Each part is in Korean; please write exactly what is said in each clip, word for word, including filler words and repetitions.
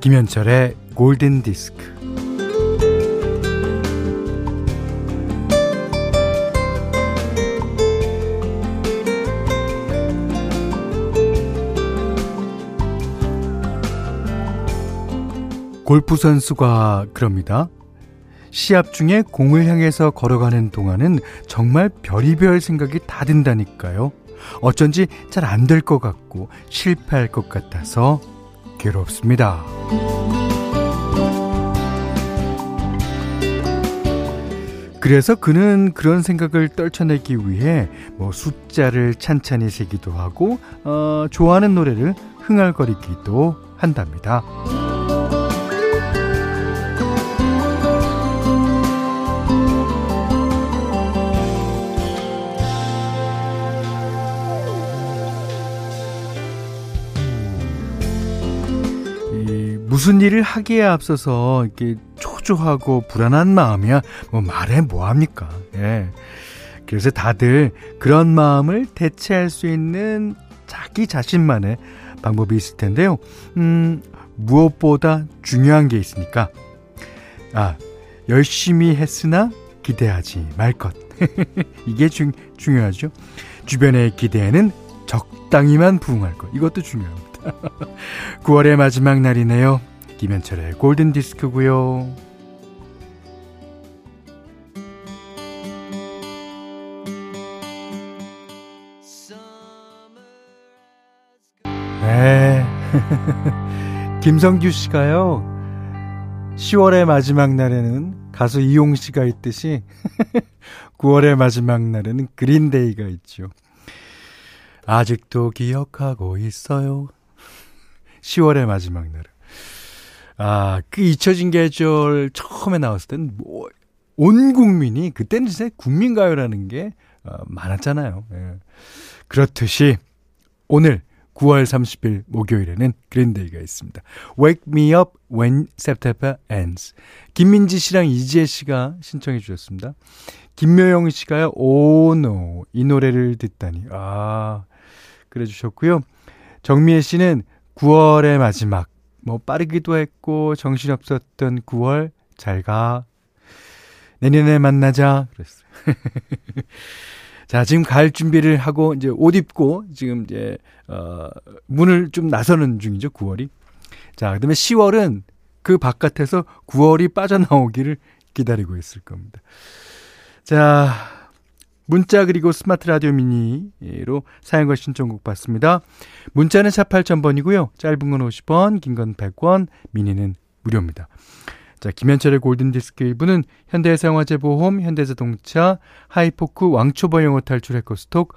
김현철의 골든디스크. 골프 선수가 그럽니다. 시합 중에 공을 향해서 걸어가는 동안은 정말 별의별 생각이 다 든다니까요. 어쩐지 잘 안 될 것 같고 실패할 것 같아서 괴롭습니다. 그래서 그는 그런 생각을 떨쳐내기 위해 뭐 숫자를 찬찬히 세기도 하고 어, 좋아하는 노래를 흥얼거리기도 한답니다. 무슨 일을 하기에 앞서서 이렇게 초조하고 불안한 마음이야 뭐 말해 뭐합니까. 예. 그래서 다들 그런 마음을 대체할 수 있는 자기 자신만의 방법이 있을 텐데요. 음, 무엇보다 중요한 게 있으니까 아 열심히 했으나 기대하지 말 것. 이게 중, 중요하죠. 주변의 기대에는 적당히만 부응할 것. 이것도 중요합니다. 구월의 마지막 날이네요. 김현철의 골든디스크고요. 네. 김성규 씨가요, 시월의 마지막 날에는 가수 이용 씨가 있듯이 구월의 마지막 날에는 그린데이가 있죠. 아직도 기억하고 있어요. 시월의 마지막 날은. 아, 그 잊혀진 계절 처음에 나왔을 땐 뭐 온 국민이, 그때는 진짜 국민가요라는 게 많았잖아요. 예. 그렇듯이 오늘 구월 삼십일 목요일에는 그린데이가 있습니다. Wake me up when September ends. 김민지 씨랑 이지혜 씨가 신청해 주셨습니다. 김묘영 씨가요, Oh no, 이 노래를 듣다니. 아, 그래 주셨고요. 정미애 씨는 구월의 마지막, 뭐 빠르기도 했고 정신없었던 구월, 잘가, 내년에 만나자 그랬어요. 자, 지금 갈 준비를 하고 이제 옷 입고 지금 이제 어, 문을 좀 나서는 중이죠, 구월이. 자, 그다음에 시월은 그 바깥에서 구월이 빠져나오기를 기다리고 있을 겁니다. 자, 문자 그리고 스마트 라디오 미니로 사연과 신청곡 받습니다. 문자는 사팔천 번이고요. 짧은 건 오십 원, 긴 건 백 원, 미니는 무료입니다. 자, 김현철의 골든디스크 일부는 현대해상화재보험, 현대자동차, 하이포크, 왕초보 영어 탈출 해커스톡,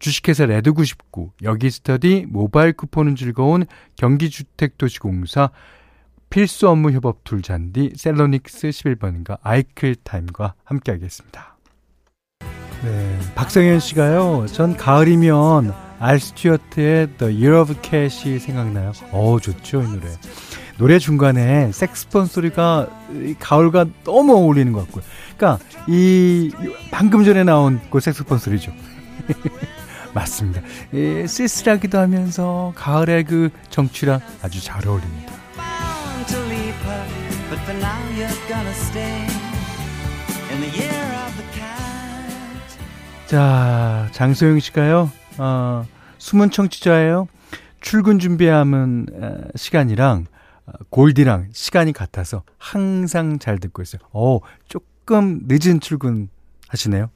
주식회사 레드구십구, 여기스터디, 모바일 쿠폰은 즐거운 경기주택도시공사, 필수 업무 협업 툴 잔디, 셀러닉스 십일 번인가, 아이클타임과 함께하겠습니다. 네, 박성현 씨가요, 전 가을이면 알 스튜어트의 The Year of Cat이 생각나요. 어우, 좋죠, 이 노래. 노래 중간에 색스폰 소리가 가을과 너무 어울리는 것 같고요. 그러니까 이 방금 전에 나온 그 색스폰 소리죠. 맞습니다. 예, 쓸쓸하기도 하면서 가을의 그 정취랑 아주 잘 어울립니다. 자, 장소영 씨가요, 어, 숨은 청취자예요. 출근 준비하면 시간이랑 골디랑 시간이 같아서 항상 잘 듣고 있어요. 오, 조금 늦은 출근 하시네요.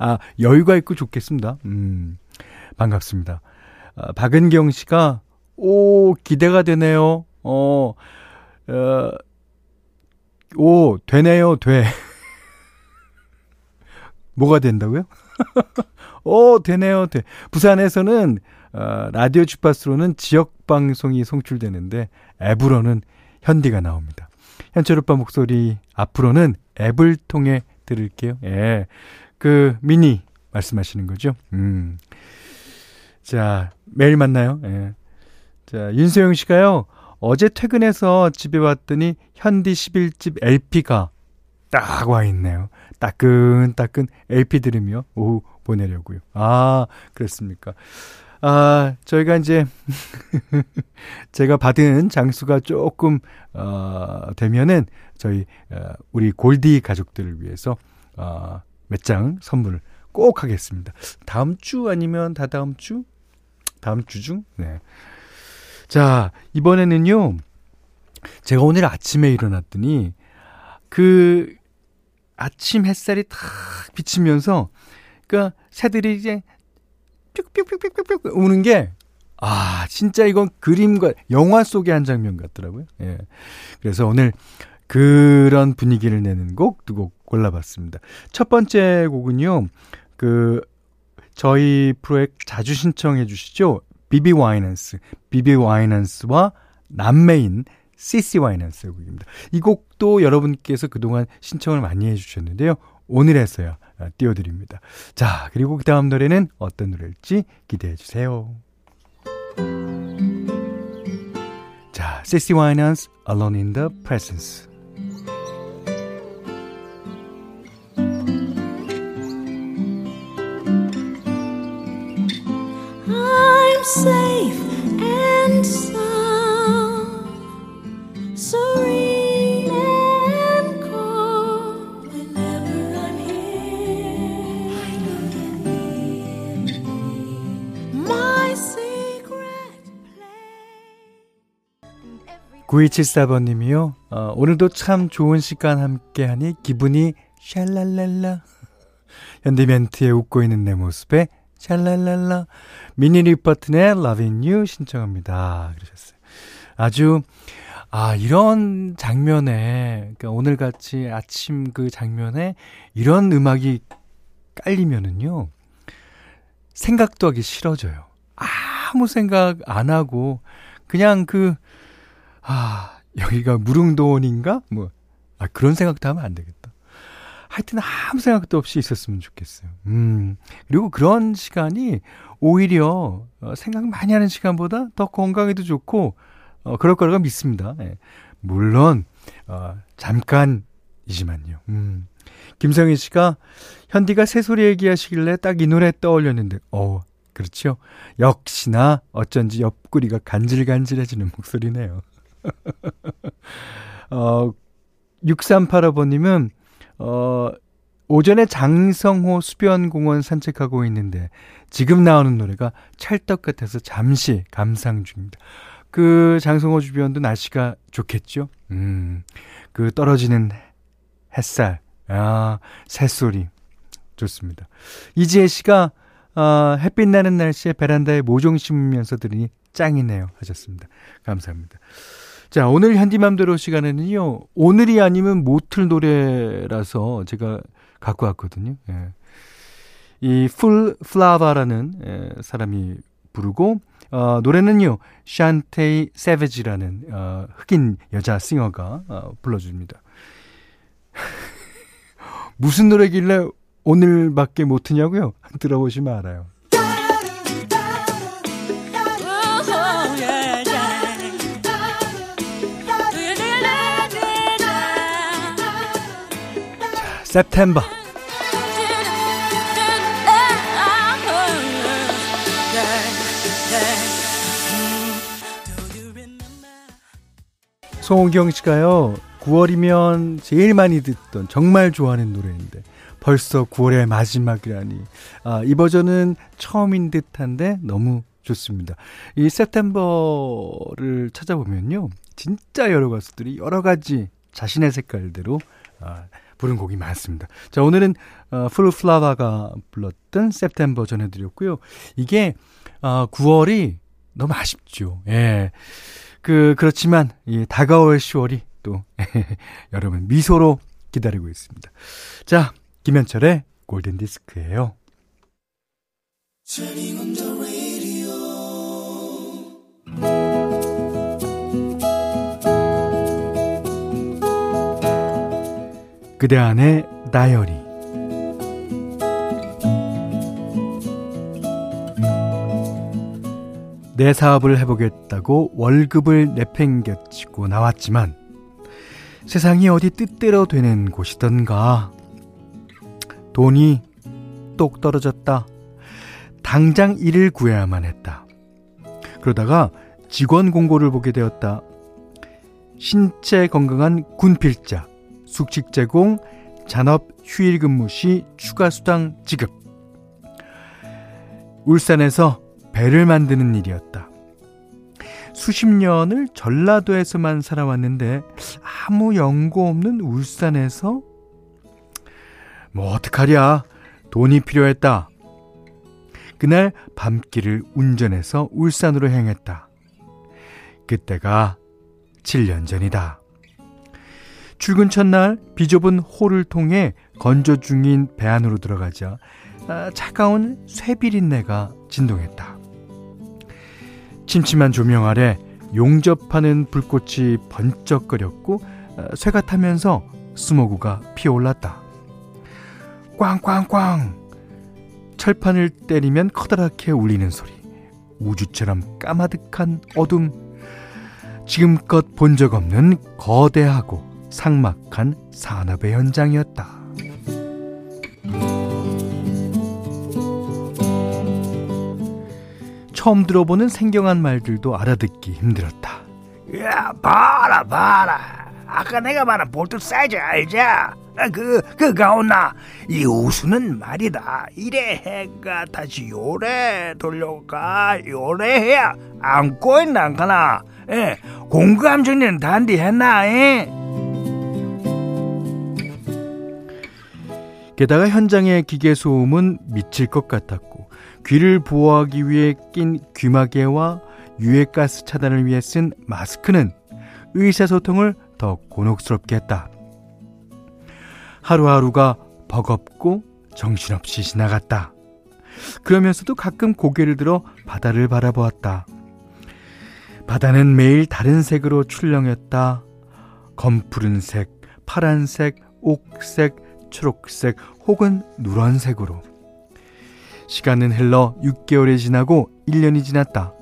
아, 여유가 있고 좋겠습니다. 음, 반갑습니다. 아, 박은경 씨가, 오, 기대가 되네요. 어, 어, 오, 되네요, 돼. 뭐가 된다고요? 오, 되네요, 돼. 부산에서는 어, 라디오 주파수로는 지역방송이 송출되는데 앱으로는 현디가 나옵니다. 현철 오빠 목소리 앞으로는 앱을 통해 들을게요. 예, 그 미니 말씀하시는 거죠? 음. 자, 매일 만나요. 예. 자, 윤소영 씨가요, 어제 퇴근해서 집에 왔더니 현디 십일 집 엘피가 딱 와 있네요. 따끈따끈 엘피 들으며 오후 보내려고요. 아, 그렇습니까? 아, 저희가 이제 제가 받은 장수가 조금 어, 되면은 저희 어, 우리 골디 가족들을 위해서 어, 몇 장 선물을 꼭 하겠습니다. 다음 주 아니면 다다음 주? 다음 주 중? 네. 자, 이번에는요. 제가 오늘 아침에 일어났더니 그 아침 햇살이 탁 비치면서 그러니까 새들이 이제 뿅뿅뿅뿅뿅 우는 게 아, 진짜 이건 그림과 영화 속의 한 장면 같더라고요. 예. 그래서 오늘 그런 분위기를 내는 곡 두 곡 골라봤습니다. 첫 번째 곡은요. 그 저희 프로에 자주 신청해 주시죠. 비비 와이넌스. 비비 와이넌스와 남매인 씨씨 와이넌스의 곡입니다. 이 곡도 여러분께서 그동안 신청을 많이 해주셨는데요. 오늘에서야 띄워드립니다. 자, 그리고 그 다음 노래는 어떤 노래일지 기대해주세요. 자, 씨씨 와이넌스 Alone in the Presence. I'm safe and sound. Serene and calm whenever I'm here. I know you're near me. My secret place. 구이칠사 번님이요. 어, 오늘도 참 좋은 시간 함께하니 기분이 샬랄랄라. 현대멘트에 웃고 있는 내 모습에 샬랄랄라. 미니 리퍼튼의 Loving You 신청합니다. 그러셨어요. 아주 아, 이런 장면에, 그러니까 오늘같이 아침 그 장면에 이런 음악이 깔리면은요, 생각도 하기 싫어져요. 아무 생각 안 하고, 그냥 그, 아, 여기가 무릉도원인가? 뭐, 아, 그런 생각도 하면 안 되겠다. 하여튼 아무 생각도 없이 있었으면 좋겠어요. 음, 그리고 그런 시간이 오히려 생각 많이 하는 시간보다 더 건강에도 좋고, 어, 그럴 거라고 믿습니다. 예. 물론 어, 잠깐이지만요. 음. 김성희 씨가 현디가 새소리 얘기하시길래 딱 이 노래 떠올렸는데 어, 그렇죠? 역시나 어쩐지 옆구리가 간질간질해지는 목소리네요. 어, 육삼팔오 번님은 어, 오전에 장성호 수변공원 산책하고 있는데 지금 나오는 노래가 찰떡 같아서 잠시 감상 중입니다. 그 장성호 주변도 날씨가 좋겠죠. 음, 그 떨어지는 햇살, 아, 새소리 좋습니다. 이지혜 씨가 어, 햇빛 나는 날씨에 베란다에 모종 심으면서 들으니 짱이네요 하셨습니다. 감사합니다. 자, 오늘 현디맘대로 시간에는요, 오늘이 아니면 못 틀 노래라서 제가 갖고 왔거든요. 예. 이 풀 플라바라는 예, 사람이 부르고 어, 노래는요 샨테이 세베지라는 어, 흑인 여자 싱어가 어, 불러줍니다. 무슨 노래길래 오늘밖에 못 트냐고요? 들어보시면 알아요. 자, September. 송은경 씨가요, 구월이면 제일 많이 듣던, 정말 좋아하는 노래인데 벌써 구월의 마지막이라니. 아, 이 버전은 처음인 듯한데 너무 좋습니다. 이 September를 찾아보면요, 진짜 여러 가수들이 여러 가지 자신의 색깔대로 아, 부른 곡이 많습니다. 자, 오늘은 어, 플루플라바가 불렀던 September 전해드렸고요. 이게 어, 구월이 너무 아쉽죠. 예. 그, 그렇지만, 예, 다가올 시월이 또, 여러분 미소로 기다리고 있습니다. 자, 김현철의 골든디스크예요. 그대 안의 다이어리. 내 사업을 해보겠다고 월급을 내팽개치고 나왔지만 세상이 어디 뜻대로 되는 곳이던가 돈이 똑 떨어졌다. 당장 일을 구해야만 했다. 그러다가 직원 공고를 보게 되었다. 신체 건강한 군필자, 숙식 제공, 잔업 휴일 근무 시 추가 수당 지급. 울산에서 배를 만드는 일이었다. 수십 년을 전라도에서만 살아왔는데 아무 연고 없는 울산에서 뭐 어떡하랴, 돈이 필요했다. 그날 밤길을 운전해서 울산으로 향했다. 그때가 칠 년 전이다. 출근 첫날 비좁은 홀을 통해 건조 중인 배 안으로 들어가자 아, 차가운 쇠비린내가 진동했다. 침침한 조명 아래 용접하는 불꽃이 번쩍거렸고 아, 쇠가 타면서 스모그가 피어올랐다. 꽝꽝꽝 철판을 때리면 커다랗게 울리는 소리. 우주처럼 까마득한 어둠. 지금껏 본 적 없는 거대하고 삭막한 산업의 현장이었다. 처음 들어보는 생경한 말들도 알아듣기 힘들었다. 야, 봐라 봐라. 아까 내가 말한 볼트 사이즈 알자. 그, 그 가온나. 이 우수는 말이다. 이래 해가 다시 요래 돌려가. 요래 해야 안 꼬인다 안 가나. 예, 공감 정리는 단디 했나. 예? 게다가 현장의 기계 소음은 미칠 것 같았고 귀를 보호하기 위해 낀 귀마개와 유해가스 차단을 위해 쓴 마스크는 의사소통을 더 곤혹스럽게 했다. 하루하루가 버겁고 정신없이 지나갔다. 그러면서도 가끔 고개를 들어 바다를 바라보았다. 바다는 매일 다른 색으로 출렁였다. 검푸른색, 파란색, 옥색, 초록색 혹은 누런색으로. 시간은 흘러 육 개월이 지나고 일 년이 지났다.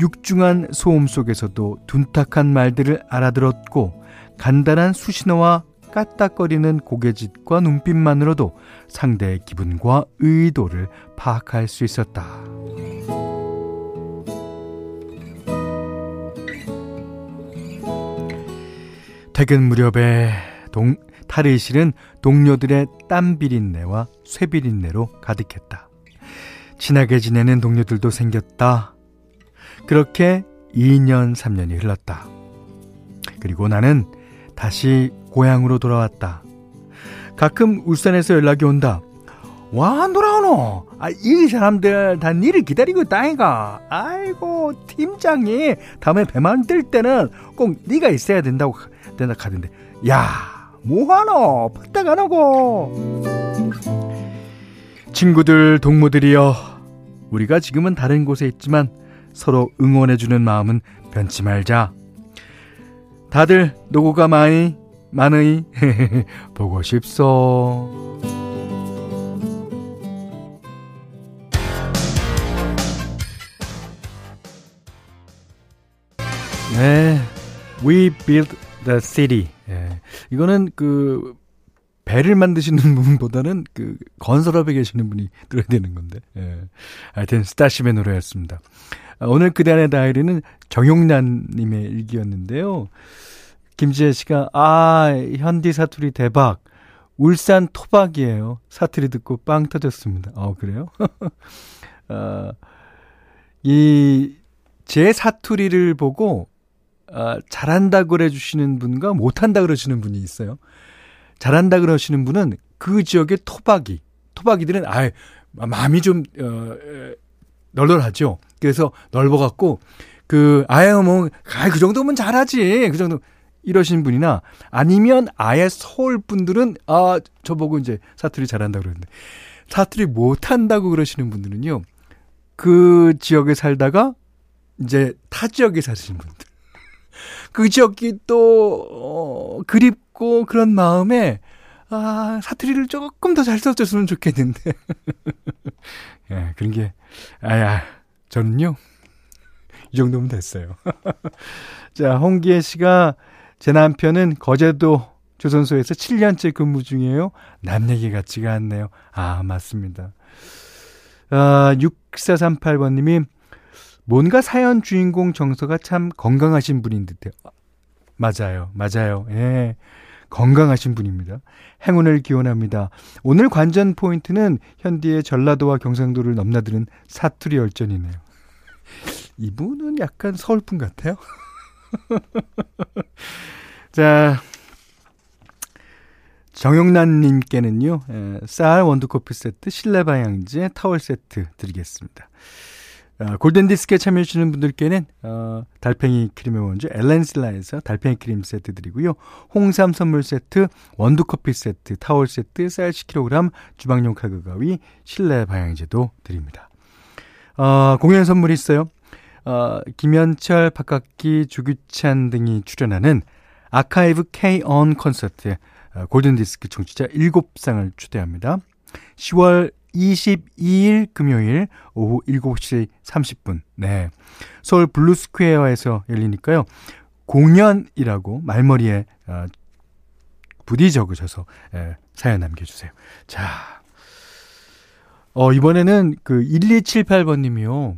육중한 소음 속에서도 둔탁한 말들을 알아들었고 간단한 수신어와 까딱거리는 고개짓과 눈빛만으로도 상대의 기분과 의도를 파악할 수 있었다. 퇴근 무렵에 동 탈의실은 동료들의 땀 비린내와 쇠 비린내로 가득했다. 친하게 지내는 동료들도 생겼다. 그렇게 이 년, 삼 년이 흘렀다. 그리고 나는 다시 고향으로 돌아왔다. 가끔 울산에서 연락이 온다. 와, 안 돌아오노? 아, 이 사람들 다 니를 기다리고 있다니까. 아이고, 팀장이 다음에 배만 뜰 때는 꼭 니가 있어야 된다고 된다 하던데. 야, 뭐하노? 팟딱 안하고. 친구들, 동무들이여, 우리가 지금은 다른 곳에 있지만 서로 응원해주는 마음은 변치 말자. 다들 노고가 많이 많으이 보고 싶소. 네, We Build The City. 예, 이거는 그 배를 만드시는 분보다는 그 건설업에 계시는 분이 들어야 되는 건데. 예. 하여튼 스타쉽의 노래였습니다. 아, 오늘 그대안의 다이어리는 정용란 님의 일기였는데요. 김지혜 씨가 아, 현디 사투리 대박. 울산 토박이에요. 사투리 듣고 빵 터졌습니다. 어, 그래요? 아, 이 제 사투리를 보고 아, 잘한다 그래주시는 분과 못한다 그러시는 분이 있어요. 잘한다 그러시는 분은 그 지역의 토박이, 토박이들은 아예 마음이 좀 어, 널널하죠. 그래서 넓어갖고 그 아유 뭐 아이 그 정도면 잘하지 그 정도 이러신 분이나 아니면 아예 서울 분들은 아 저보고 이제 사투리 잘한다 그러는데 사투리 못한다고 그러시는 분들은요 그 지역에 살다가 이제 타 지역에 사시는 분들. 그 지역이 또 어, 그립고 그런 마음에 아, 사투리를 조금 더 잘 써줬으면 좋겠는데. 예, 그런 게 아야 저는요 이 정도면 됐어요. 자, 홍기혜 씨가 제 남편은 거제도 조선소에서 칠 년째 근무 중이에요. 남 얘기 같지가 않네요. 아, 맞습니다. 아, 육사삼팔번님이 뭔가 사연 주인공 정서가 참 건강하신 분인 듯해요. 맞아요. 맞아요. 예. 건강하신 분입니다. 행운을 기원합니다. 오늘 관전 포인트는 현디의 전라도와 경상도를 넘나드는 사투리 열전이네요. 이분은 약간 서울 분 같아요. 자, 정용란님께는요, 쌀 원두커피 세트, 실내방향제, 타월 세트 드리겠습니다. 어, 골든디스크에 참여해주시는 분들께는 어, 달팽이 크림의 원조 엘렌실라에서 달팽이 크림 세트 드리고요, 홍삼 선물 세트, 원두커피 세트, 타월 세트, 쌀 십 킬로그램, 주방용 가구 가위, 실내 방향제도 드립니다. 어, 공연 선물이 있어요. 어, 김현철, 박학기, 주규찬 등이 출연하는 아카이브 K-On 콘서트에 골든디스크 청취자 일곱 상을 초대합니다. 시월 이십이일 금요일 오후 일곱시 삼십분, 네, 서울 블루스퀘어에서 열리니까요, 공연이라고 말머리에 어, 부디 적으셔서 에, 사연 남겨주세요. 자, 어, 이번에는 그 일이칠팔번님이요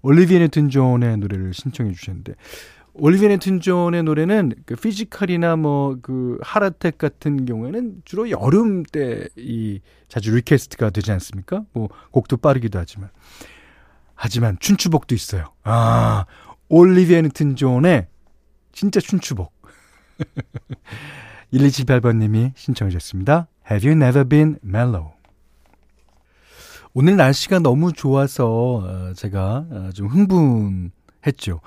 올리비아 뉴튼 존의 노래를 신청해 주셨는데, 올리비아 뉴튼 존의 노래는 그 피지컬이나 뭐 그 하라텍 같은 경우에는 주로 여름 때 이 자주 리퀘스트가 되지 않습니까? 뭐 곡도 빠르기도 하지만 하지만 춘추복도 있어요. 아, 올리비아 뉴튼 존의 진짜 춘추복. 일이칠팔번님이 신청해 주셨습니다. Have You Never Been Mellow. 오늘 날씨가 너무 좋아서 제가 좀 흥분했죠.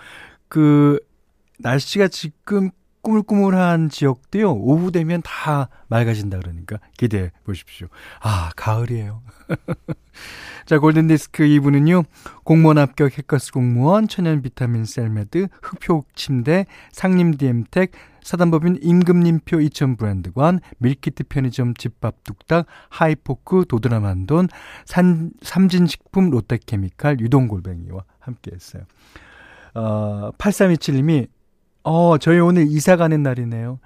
그 날씨가 지금 꾸물꾸물한 지역도요, 오후 되면 다 맑아진다 그러니까 기대해 보십시오. 아, 가을이에요. 자, 골든디스크 이 부는요, 공무원 합격 해커스 공무원, 천연 비타민 셀메드, 흑표 침대, 상림 디엠텍, 사단법인 임금님표 이천 브랜드관, 밀키트 편의점 집밥 뚝딱, 하이포크, 도드라만돈, 산, 삼진식품, 롯데케미칼, 유동골뱅이와 함께했어요. 어, 팔삼이칠님이 어, 저희 오늘 이사 가는 날이네요.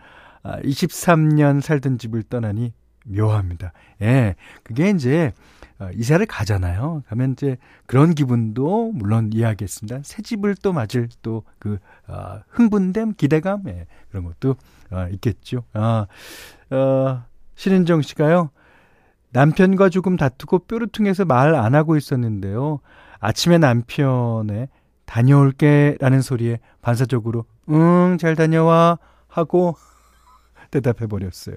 아, 이십삼년 살던 집을 떠나니 묘합니다. 예, 그게 이제 어, 이사를 가잖아요. 가면 이제 그런 기분도 물론 이해하겠습니다. 새 집을 또 맞을 또 그 어, 흥분됨, 기대감, 예, 그런 것도 어, 있겠죠. 아, 어, 신은정 씨가요, 남편과 조금 다투고 뾰루퉁해서 말 안 하고 있었는데요. 아침에 남편의 다녀올게 라는 소리에 반사적으로 응, 잘 다녀와 하고 대답해버렸어요.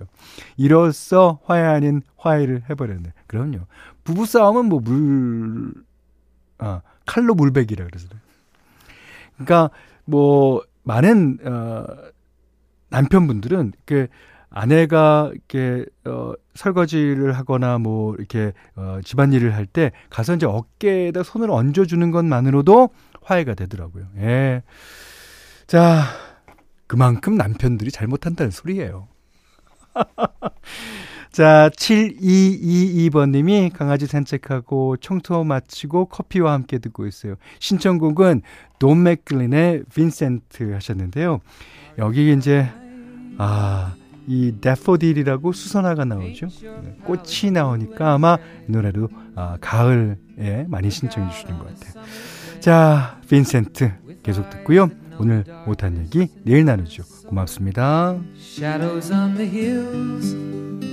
이로써 화해 아닌 화해를 해버렸네. 그럼요. 부부싸움은 뭐 물, 아, 칼로 물베기라 그래서. 그러니까 뭐 많은 어, 남편분들은 이렇게 아내가 이렇게 어, 설거지를 하거나 뭐 이렇게 어, 집안일을 할 때 가서 이제 어깨에다 손을 얹어주는 것만으로도 화해가 되더라고요. 예. 자, 그만큼 남편들이 잘못한다는 소리예요. 자, 칠이이이번님이 강아지 산책하고 청소 마치고 커피와 함께 듣고 있어요. 신청곡은 돈 맥클린의 빈센트 하셨는데요. 여기 이제 아, 이 데포딜이라고 수선화가 나오죠. 꽃이 나오니까 아마 이 노래로 아, 가을에 많이 신청해 주시는 것 같아요. 자, 빈센트 계속 듣고요. 오늘 못한 얘기 내일 나누죠. 고맙습니다. Shadows on the hills.